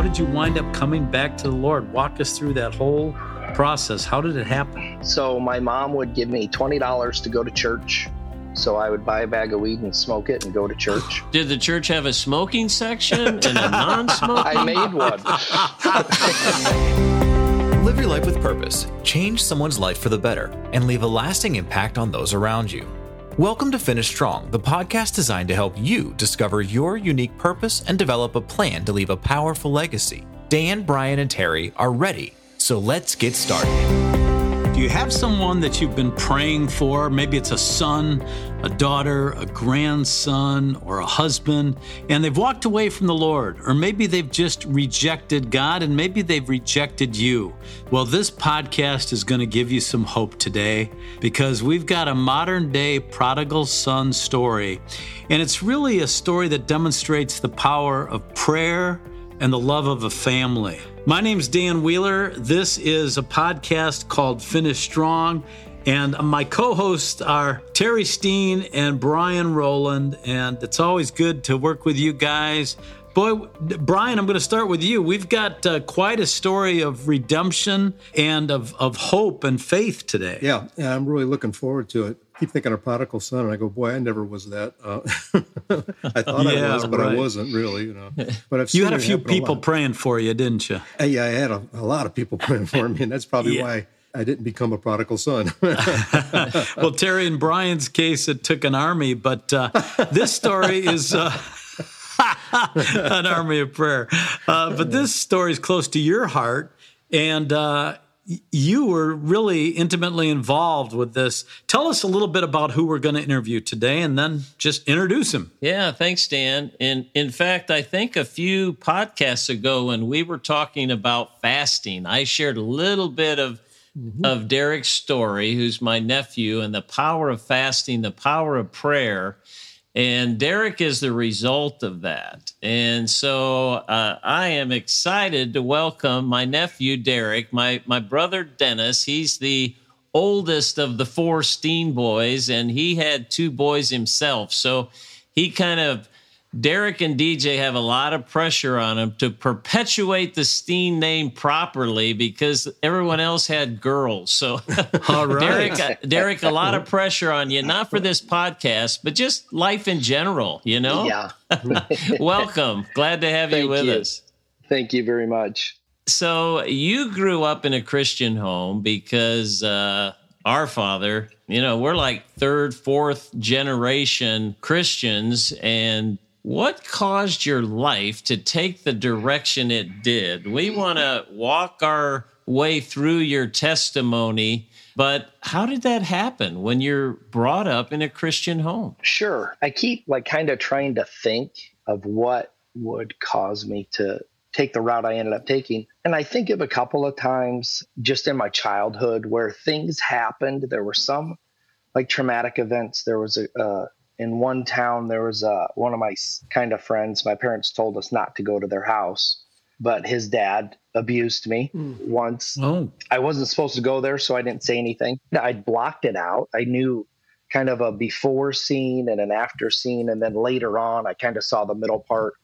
How did you wind up coming back to the Lord? Walk us through that whole process. How did it happen? So my mom would give me $20 to go to church. So I would buy a bag of weed and smoke it and go to church. Did the church have a smoking section and a non-smoking? I made one. Live your life with purpose. Change someone's life for the better and leave a lasting impact on those around you. Welcome to Finish Strong, the podcast designed to help you discover your unique purpose and develop a plan to leave a powerful legacy. Dan, Brian, and Terry are ready, so let's get started. Do you have someone that you've been praying for? Maybe it's a son, a daughter, a grandson, or a husband, and they've walked away from the Lord, or maybe they've just rejected God, and maybe they've rejected you. Well, this podcast is going to give you some hope today, because we've got a modern-day prodigal son story, and it's really a story that demonstrates the power of prayer and the love of a family. My name's Dan Wheeler. This is a podcast called Finish Strong, and my co-hosts are Terry Steen and Brian Rowland, and it's always good to work with you guys. Boy, Brian, I'm going to start with you. We've got quite a story of redemption and of hope and faith today. Yeah, I'm really looking forward to it. I keep thinking of prodigal son, and I go, boy, I never was that. I thought I was, but right. I wasn't really, you know. But I've seen you had a few people praying for you, didn't you? Yeah, I had a lot of people praying for me, and that's probably why I didn't become a prodigal son. Well, Terry and Brian's case, it took an army, but this story is... an army of prayer. But this story is close to your heart, and you were really intimately involved with this. Tell us a little bit about who we're going to interview today, and then just introduce him. Yeah, thanks, Dan. And in fact, I think a few podcasts ago when we were talking about fasting, I shared a little bit of Derek's story, who's my nephew, and the power of fasting, the power of prayer. And Derek is the result of that. And so I am excited to welcome my nephew, Derek, my brother, Dennis. He's the oldest of the four Steen boys, and he had two boys himself. So he Derek and DJ have a lot of pressure on him to perpetuate the Steen name properly because everyone else had girls. So, all right. Derek, a lot of pressure on you, not for this podcast, but just life in general, you know? Yeah. Welcome. Glad to have you with us. Thank you very much. So you grew up in a Christian home because our father, you know, we're like third, fourth generation Christians, and what caused your life to take the direction it did? We want to walk our way through your testimony, but how did that happen when you're brought up in a Christian home? Sure. I keep trying to think of what would cause me to take the route I ended up taking. And I think of a couple of times just in my childhood where things happened. There were some traumatic events. There was in one town, there was one of my friends. My parents told us not to go to their house, but his dad abused me once. Oh. I wasn't supposed to go there, so I didn't say anything. I blocked it out. I knew a before scene and an after scene, and then later on, I saw the middle part.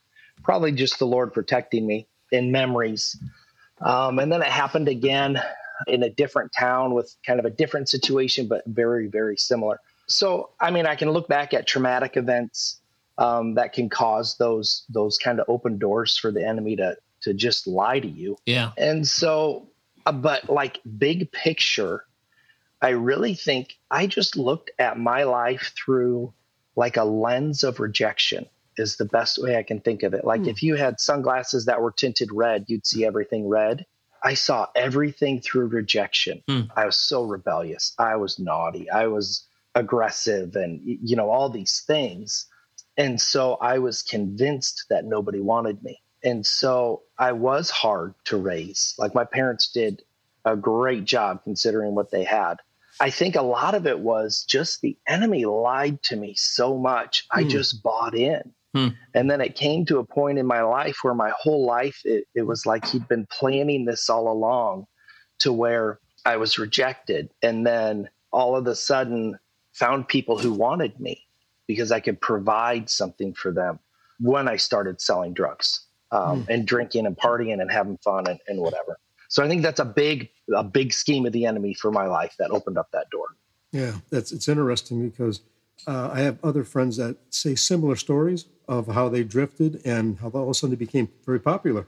Probably just the Lord protecting me in memories. And then it happened again in a different town with a different situation, but very, very similar. So, I can look back at traumatic events that can cause those open doors for the enemy to just lie to you. Yeah. And so, but big picture, I really think I just looked at my life through a lens of rejection is the best way I can think of it. If you had sunglasses that were tinted red, you'd see everything red. I saw everything through rejection. I was so rebellious. I was naughty. I was aggressive and, all these things. And so I was convinced that nobody wanted me. And so I was hard to raise. My parents did a great job considering what they had. I think a lot of it was just the enemy lied to me so much. I just bought in. And then it came to a point in my life where my whole life, it was he'd been planning this all along to where I was rejected. And then all of a sudden, found people who wanted me because I could provide something for them when I started selling drugs. and drinking and partying and having fun and whatever. So I think that's a big scheme of the enemy for my life that opened up that door. Yeah, it's interesting because I have other friends that say similar stories of how they drifted and how all of a sudden they became very popular.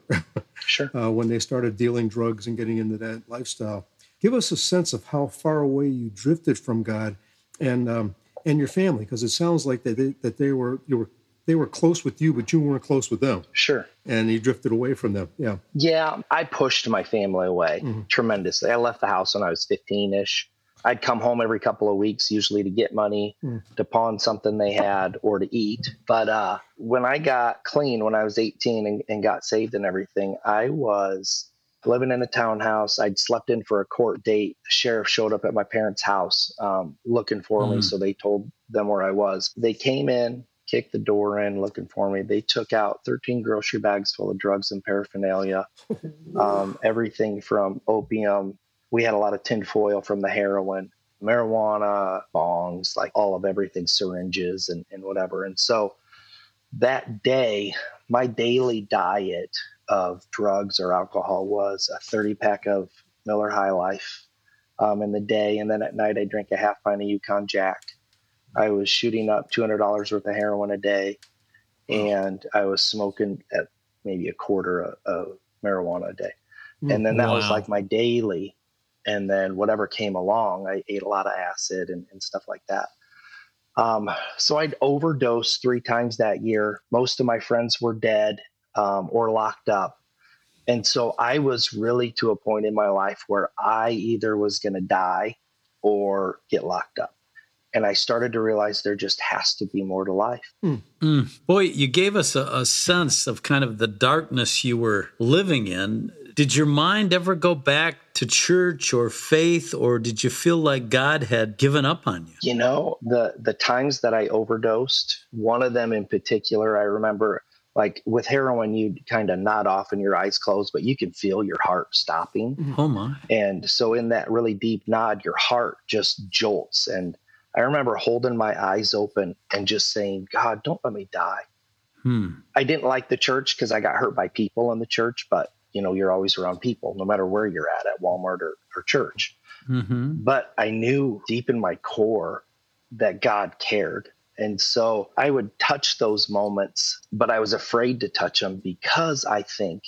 Sure. When they started dealing drugs and getting into that lifestyle. Give us a sense of how far away you drifted from God and your family, because it sounds like they were close with you, but you weren't close with them. Sure. And you drifted away from them. Yeah. Yeah. I pushed my family away tremendously. I left the house when I was 15-ish. I'd come home every couple of weeks, usually to get money, to pawn something they had, or to eat. But when I got clean, when I was 18 and got saved and everything, I was living in a townhouse. I'd slept in for a court date. The sheriff showed up at my parents' house looking for me, so they told them where I was. They came in, kicked the door in looking for me. They took out 13 grocery bags full of drugs and paraphernalia, everything from opium. We had a lot of tinfoil from the heroin, marijuana, bongs, like all of everything, syringes and whatever. And so that day, my daily diet of drugs or alcohol was a 30-pack of Miller High Life in the day. And then at night, I drank a half pint of Yukon Jack. I was shooting up $200 worth of heroin a day. And I was smoking at maybe a quarter of marijuana a day. And then that was like my daily. And then whatever came along, I ate a lot of acid and stuff like that. So I'd overdosed 3 times that year. Most of my friends were dead or locked up. And so I was really to a point in my life where I either was going to die or get locked up. And I started to realize there just has to be more to life. Boy, you gave us a sense of kind of the darkness you were living in. Did your mind ever go back to church or faith, or did you feel like God had given up on you? You know, the times that I overdosed, one of them in particular, I remember, like with heroin, you kind of nod off and your eyes closed, but you can feel your heart stopping. Oh my! And so in that really deep nod, your heart just jolts. And I remember holding my eyes open and just saying, God, don't let me die. I didn't like the church because I got hurt by people in the church, but you know, you're always around people, no matter where you're at Walmart or church. But I knew deep in my core that God cared. And so I would touch those moments, but I was afraid to touch them because I think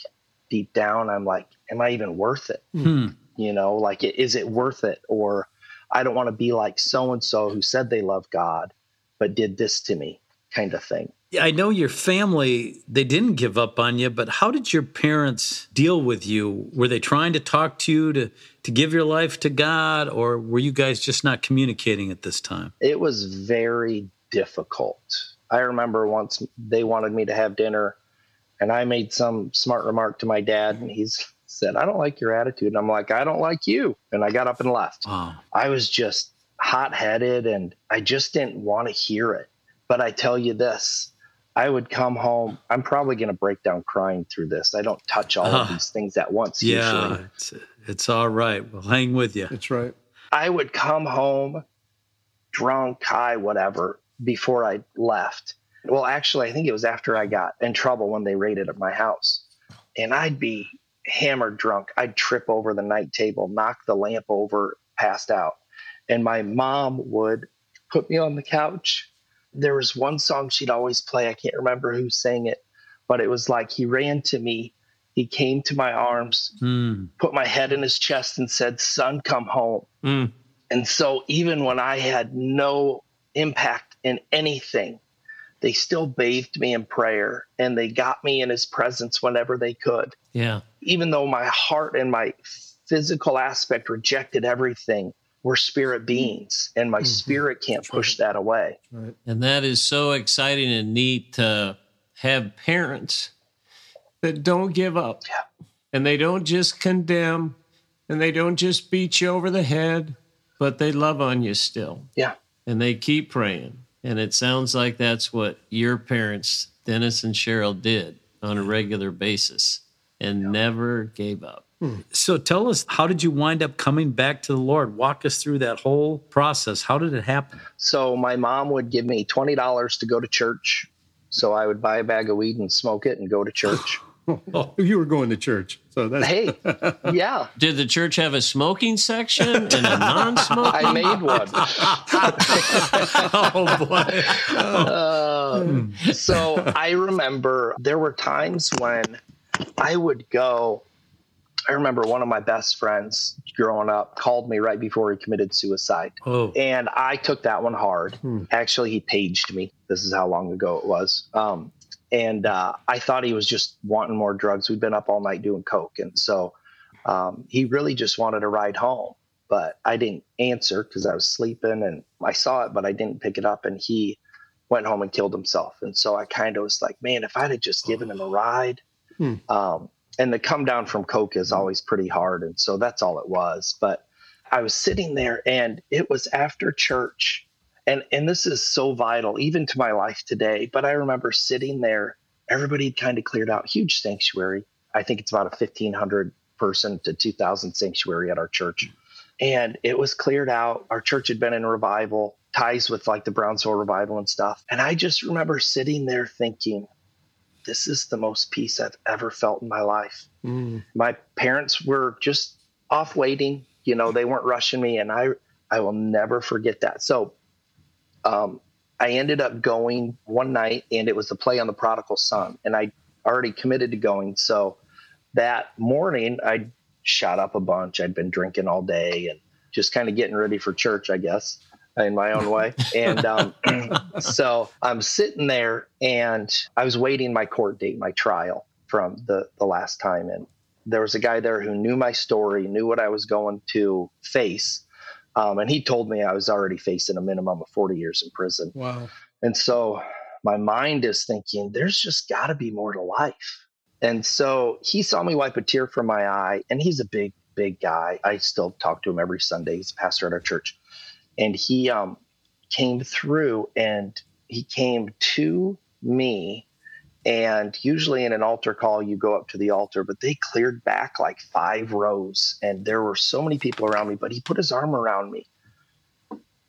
deep down, I'm like, am I even worth it? You know, like, is it worth it? Or I don't want to be like so-and-so who said they love God, but did this to me kind of thing. I know your family, they didn't give up on you, but how did your parents deal with you? Were they trying to talk to you to give your life to God, or were you guys just not communicating at this time? It was very difficult. I remember once they wanted me to have dinner, and I made some smart remark to my dad, and he said, I don't like your attitude. And I'm like, I don't like you. And I got up and left. Oh. I was just hot-headed, and I just didn't want to hear it. But I tell you this, I would come home. I'm probably going to break down crying through this. I don't touch all of these things at once. Yeah, usually. It's all right. We'll hang with you. That's right. I would come home drunk, high, whatever, before I left. Well, actually, I think it was after I got in trouble when they raided at my house. And I'd be hammered drunk. I'd trip over the night table, knock the lamp over, passed out. And my mom would put me on the couch. There was one song she'd always play. I can't remember who sang it, but it was like, he ran to me, he came to my arms, put my head in his chest and said, son, come home. And so even when I had no impact in anything, they still bathed me in prayer and they got me in his presence whenever they could. Yeah. Even though my heart and my physical aspect rejected everything, we're spirit beings, and my spirit can't push that away. Right. And that is so exciting and neat to have parents that don't give up. Yeah. And they don't just condemn, and they don't just beat you over the head, but they love on you still. Yeah. And they keep praying. And it sounds like that's what your parents, Dennis and Cheryl, did on a regular basis and never gave up. So tell us, how did you wind up coming back to the Lord? Walk us through that whole process. How did it happen? So my mom would give me $20 to go to church. So I would buy a bag of weed and smoke it and go to church. Oh, you were going to church, so that's... Hey, yeah. Did the church have a smoking section and a non-smoking? I made one. Oh, boy. Oh. So I remember there were times when I would go... I remember one of my best friends growing up called me right before he committed suicide. Oh. And I took that one hard. Actually, he paged me. This is how long ago it was. And I thought he was just wanting more drugs. We'd been up all night doing coke. And so he really just wanted a ride home. But I didn't answer because I was sleeping and I saw it, but I didn't pick it up. And he went home and killed himself. And so I kind of was like, man, if I'd have just given him a ride. And the come down from coke is always pretty hard. And so that's all it was. But I was sitting there and it was after church. And this is so vital, even to my life today. But I remember sitting there, everybody kind of cleared out, huge sanctuary. I think it's about a 1,500 person to 2,000 sanctuary at our church. And it was cleared out. Our church had been in revival, ties with like the Brownsville revival and stuff. And I just remember sitting there thinking, this is the most peace I've ever felt in my life. My parents were just off waiting. You know, they weren't rushing me. And I will never forget that. So I ended up going one night, and it was the play on the prodigal son. And I already committed to going. So that morning, I shot up a bunch. I'd been drinking all day and just kind of getting ready for church, I guess, in my own way. And so I'm sitting there, and I was waiting my court date, my trial from the last time. And there was a guy there who knew my story, knew what I was going to face. And he told me I was already facing a minimum of 40 years in prison. Wow. And so my mind is thinking, there's just got to be more to life. And so he saw me wipe a tear from my eye, and he's a big, big guy. I still talk to him every Sunday. He's a pastor at our church. And he came through, and he came to me. And usually in an altar call, you go up to the altar, but they cleared back like 5 rows. And there were so many people around me, but he put his arm around me.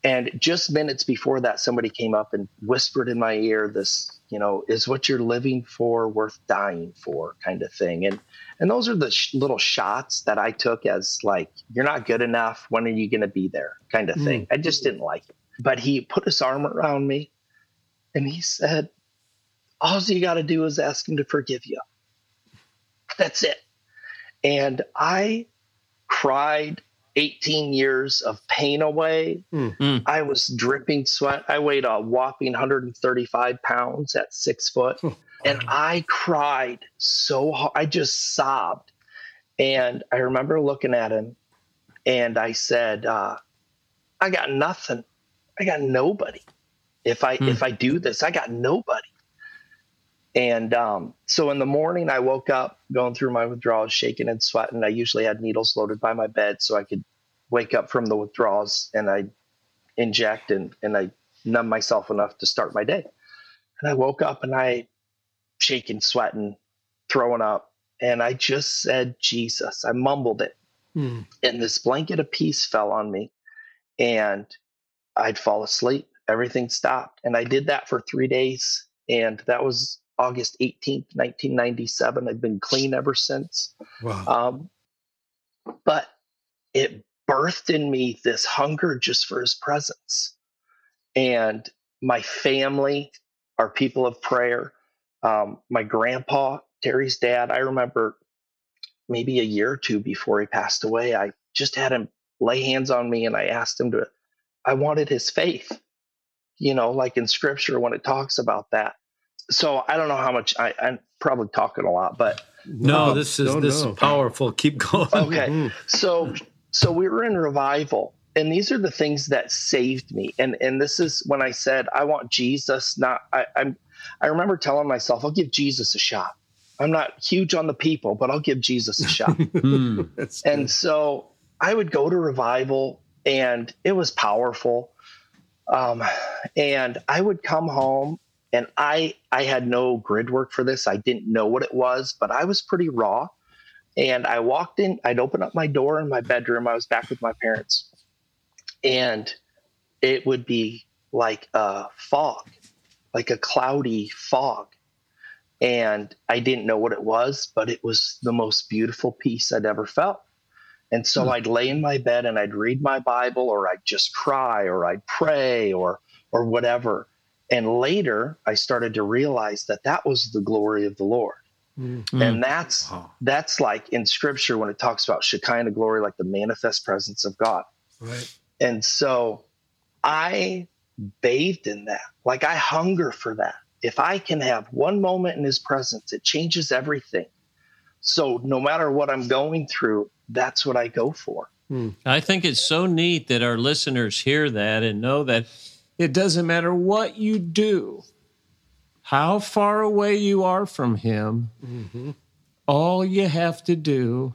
And just minutes before that, somebody came up and whispered in my ear, this, you know, is what you're living for worth dying for kind of thing. And those are the little shots that I took as like, you're not good enough. When are you going to be there kind of thing? I just didn't like it. But he put his arm around me and he said, all you got to do is ask him to forgive you. That's it. And I cried 18 years of pain away. I was dripping sweat. I weighed a whopping 135 pounds at 6 foot. And I cried so hard. I just sobbed. And I remember looking at him and I said, I got nothing. I got nobody. If I do this, I got nobody. And so in the morning, I woke up going through my withdrawals, shaking and sweating. I usually had needles loaded by my bed so I could wake up from the withdrawals, and I inject and I numb myself enough to start my day. And I woke up and I shaking, sweating, throwing up. And I just said, Jesus, I mumbled it. And this blanket of peace fell on me and I'd fall asleep. Everything stopped. And I did that for 3 days. And that was August 18th, 1997. I've been clean ever since. Wow. But it birthed in me this hunger just for his presence. And my family are people of prayer. My grandpa, Terry's dad, I remember maybe a year or two before he passed away, I just had him lay hands on me and I asked him to, I wanted his faith, you know, like in scripture when it talks about that. So I don't know how much I'm probably talking a lot, but this is powerful. Keep going. Okay. So we were in revival, and these are the things that saved me. And this is when I said, I want Jesus. I remember telling myself, I'll give Jesus a shot. I'm not huge on the people, but I'll give Jesus a shot. So I would go to revival, and it was powerful. And I would come home. And I had no grid work for this. I didn't know what it was, but I was pretty raw. And I walked in, I'd open up my door in my bedroom. I was back with my parents. And it would be like a fog, like a cloudy fog. And I didn't know what it was, but it was the most beautiful peace I'd ever felt. And so I'd lay in my bed and I'd read my Bible, or I'd just cry, or I'd pray, or whatever. And later I started to realize that that was the glory of the Lord. Mm-hmm. And that's like in scripture, when it talks about Shekinah glory, like the manifest presence of God. Right. And so I bathed in that. Like, I hunger for that. If I can have one moment in his presence, it changes everything. So no matter what I'm going through, that's what I go for. I think it's so neat that our listeners hear that and know that it doesn't matter what you do, how far away you are from him, mm-hmm. all you have to do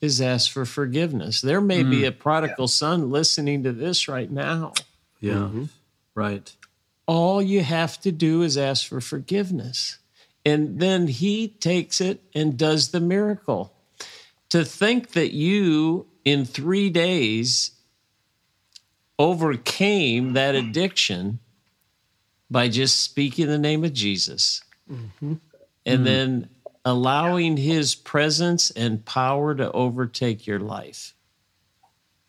is ask for forgiveness. There may be a prodigal son listening to this right now. Yeah, mm-hmm. right. All you have to do is ask for forgiveness. And then he takes it and does the miracle. To think that you, in 3 days, overcame that addiction by just speaking the name of Jesus. Mm-hmm. And then allowing his presence and power to overtake your life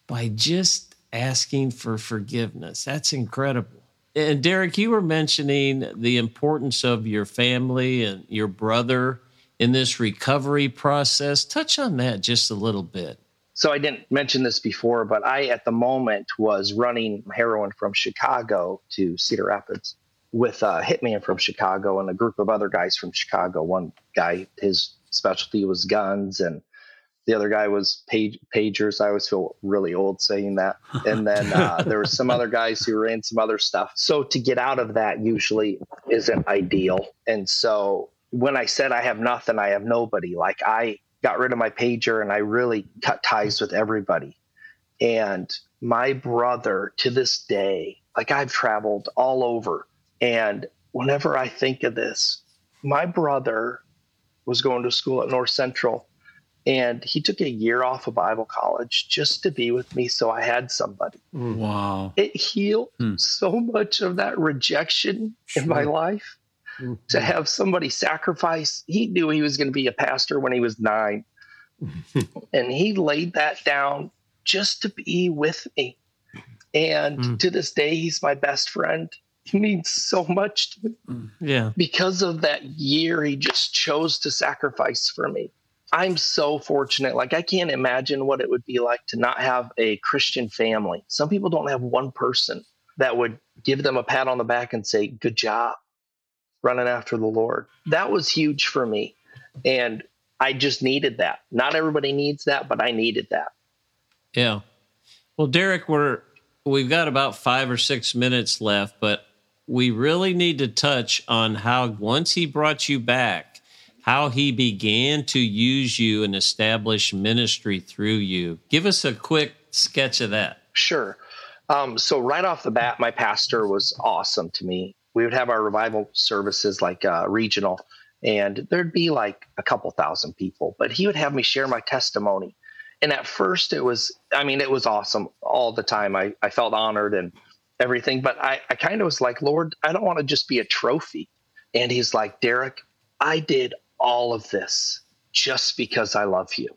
by just asking for forgiveness. That's incredible. And Derek, you were mentioning the importance of your family and your brother in this recovery process. Touch on that just a little bit. So I didn't mention this before, but I, at the moment, was running heroin from Chicago to Cedar Rapids with a hitman from Chicago and a group of other guys from Chicago. One guy, his specialty was guns, and the other guy was pagers. I always feel really old saying that. And then there were some other guys who ran some other stuff. So to get out of that usually isn't ideal. And so when I said I have nothing, I have nobody, like, I got rid of my pager and I really cut ties with everybody. And my brother, to this day, like, I've traveled all over, and whenever I think of this, my brother was going to school at North Central, and he took a year off of Bible college just to be with me, so I had somebody. Wow. It healed so much of that rejection in my life. Mm-hmm. To have somebody sacrifice. He knew he was going to be a pastor when he was 9. And he laid that down just to be with me. And to this day, he's my best friend. He means so much to me. Yeah. Because of that year, he just chose to sacrifice for me. I'm so fortunate. Like, I can't imagine what it would be like to not have a Christian family. Some people don't have one person that would give them a pat on the back and say, good job running after the Lord. That was huge for me. And I just needed that. Not everybody needs that, but I needed that. Yeah. Well, Derek, we've got about 5 or 6 minutes left, but we really need to touch on how, once he brought you back, how he began to use you and establish ministry through you. Give us a quick sketch of that. Sure. So right off the bat, my pastor was awesome to me. We would have our revival services, like regional, and there'd be like a couple thousand people, but he would have me share my testimony. And at first it was awesome all the time. I felt honored and everything, but I kind of was like, Lord, I don't want to just be a trophy. And he's like, Derek, I did all of this just because I love you.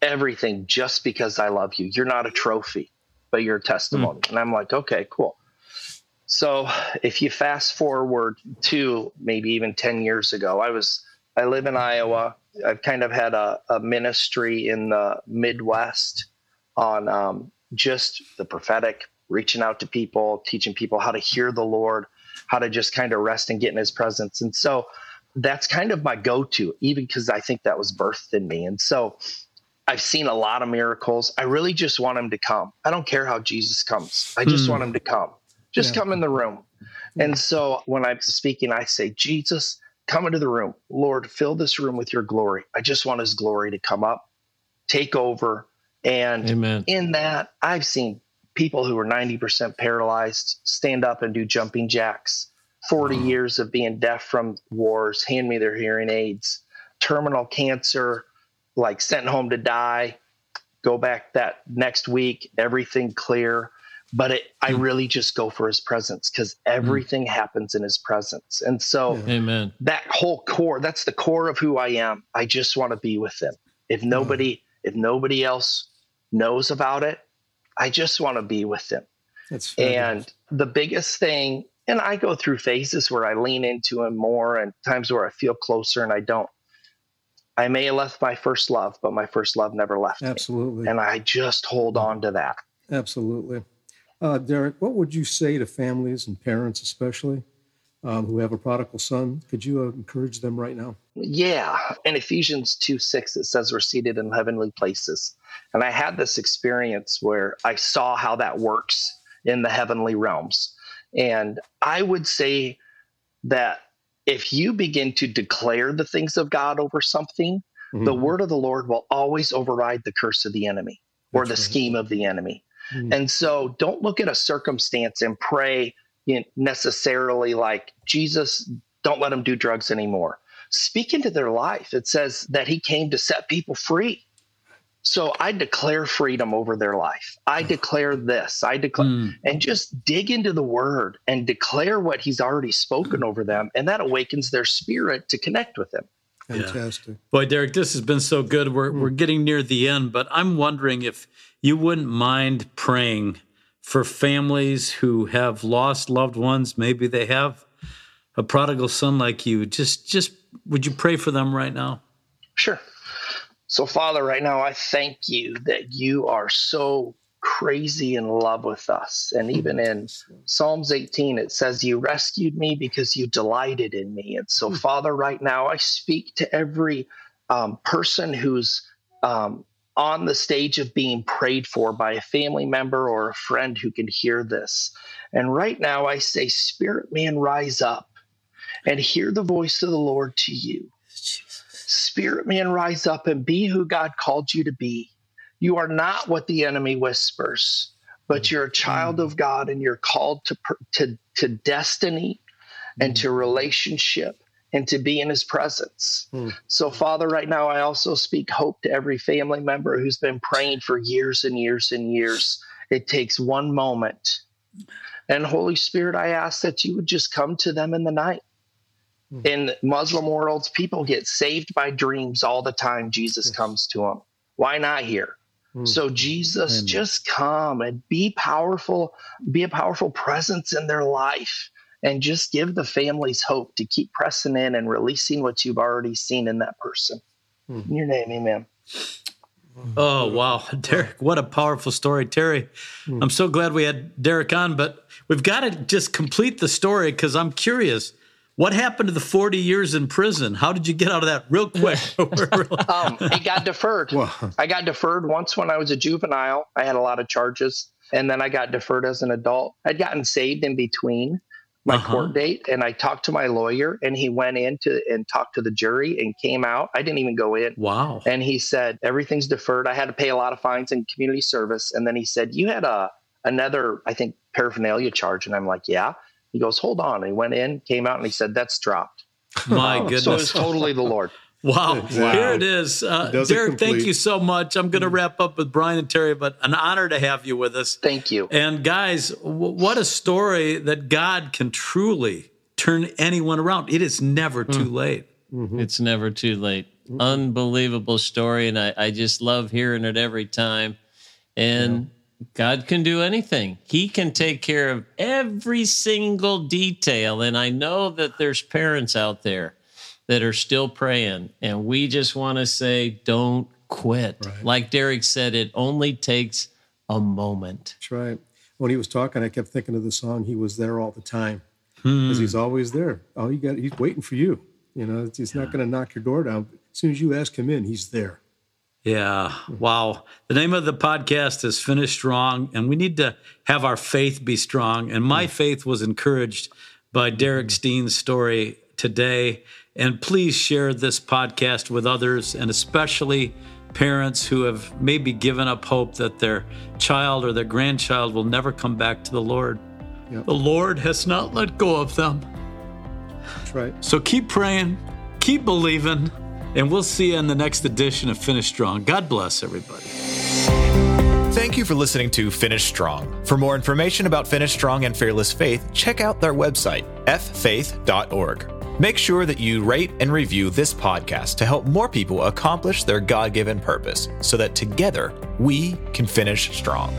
Everything just because I love you. You're not a trophy, but you're a testimony. And I'm like, okay, cool. So if you fast forward to maybe even 10 years ago, I live in Iowa. I've kind of had a ministry in the Midwest on just the prophetic, reaching out to people, teaching people how to hear the Lord, how to just kind of rest and get in his presence. And so that's kind of my go-to, even because I think that was birthed in me. And so I've seen a lot of miracles. I really just want him to come. I don't care how Jesus comes. I just want him to come. Just come in the room. And so when I'm speaking, I say, Jesus, come into the room. Lord, fill this room with your glory. I just want his glory to come up, take over. And Amen. In that, I've seen people who were 90% paralyzed stand up and do jumping jacks, 40 years of being deaf from wars, hand me their hearing aids, terminal cancer, like sent home to die, go back that next week, everything clear. But I really just go for his presence, because everything happens in his presence. And so Amen. That whole core, that's the core of who I am. I just want to be with him. If nobody else knows about it, I just want to be with him. And the biggest thing, and I go through phases where I lean into him more and times where I feel closer and I don't. I may have left my first love, but my first love never left me. And I just hold on to that. Absolutely. Derek, what would you say to families and parents especially who have a prodigal son? Could you encourage them right now? Yeah. In Ephesians 2:6, it says we're seated in heavenly places. And I had this experience where I saw how that works in the heavenly realms. And I would say that if you begin to declare the things of God over something, the word of the Lord will always override the curse of the enemy or the scheme of the enemy. And so don't look at a circumstance and pray necessarily like, Jesus, don't let them do drugs anymore. Speak into their life. It says that he came to set people free. So I declare freedom over their life. I declare this. I declare, and just dig into the word and declare what he's already spoken over them. And that awakens their spirit to connect with him. Fantastic. Yeah. Boy, Derek, this has been so good. We're getting near the end, but I'm wondering if you wouldn't mind praying for families who have lost loved ones. Maybe they have a prodigal son like you. Just would you pray for them right now? Sure. So, Father, right now, I thank you that you are so crazy in love with us. And even in Psalms 18, it says, you rescued me because you delighted in me. And so, Father, right now, I speak to every person who's on the stage of being prayed for by a family member or a friend who can hear this. And right now, I say, Spirit man, rise up and hear the voice of the Lord to you. Spirit man, rise up and be who God called you to be. You are not what the enemy whispers, but you're a child of God, and you're called to destiny and to relationship and to be in his presence. So, Father, right now, I also speak hope to every family member who's been praying for years and years and years. It takes one moment. And Holy Spirit, I ask that you would just come to them in the night. In Muslim worlds, people get saved by dreams all the time. Jesus comes to them. Why not here? So Jesus, Amen. Just come and be powerful, be a powerful presence in their life, and just give the families hope to keep pressing in and releasing what you've already seen in that person. In your name, Amen. Oh, wow. Derek, what a powerful story. Terry, I'm so glad we had Derek on, but we've got to just complete the story, because I'm curious. What happened to the 40 years in prison? How did you get out of that real quick? It got deferred. Wow. I got deferred once when I was a juvenile. I had a lot of charges, and then I got deferred as an adult. I'd gotten saved in between my court date, and I talked to my lawyer, and he went in and talked to the jury and came out. I didn't even go in. Wow. And he said, everything's deferred. I had to pay a lot of fines in community service. And then he said, you had another, I think, paraphernalia charge. And I'm like, yeah. He goes, hold on. And he went in, came out, and he said, that's dropped. My goodness. So it was totally the Lord. Wow. Wow. Here it is. Derek, thank you so much. I'm going to wrap up with Brian and Terry, but an honor to have you with us. Thank you. And guys, what a story that God can truly turn anyone around. It is never too late. It's never too late. Unbelievable story, and I just love hearing it every time. And God can do anything. He can take care of every single detail. And I know that there's parents out there that are still praying. And we just want to say, don't quit. Right. Like Derek said, it only takes a moment. That's right. When he was talking, I kept thinking of the song, He Was There All the Time. Because he's always there. Oh, he's waiting for you. You know, he's not going to knock your door down. As soon as you ask him in, he's there. Yeah. Wow. The name of the podcast is Finish Strong, and we need to have our faith be strong. And my faith was encouraged by Derek Steen's story today. And please share this podcast with others, and especially parents who have maybe given up hope that their child or their grandchild will never come back to the Lord. Yep. The Lord has not let go of them. That's right. So keep praying, keep believing. And we'll see you in the next edition of Finish Strong. God bless everybody. Thank you for listening to Finish Strong. For more information about Finish Strong and Fearless Faith, check out their website, ffaith.org. Make sure that you rate and review this podcast to help more people accomplish their God-given purpose so that together we can finish strong.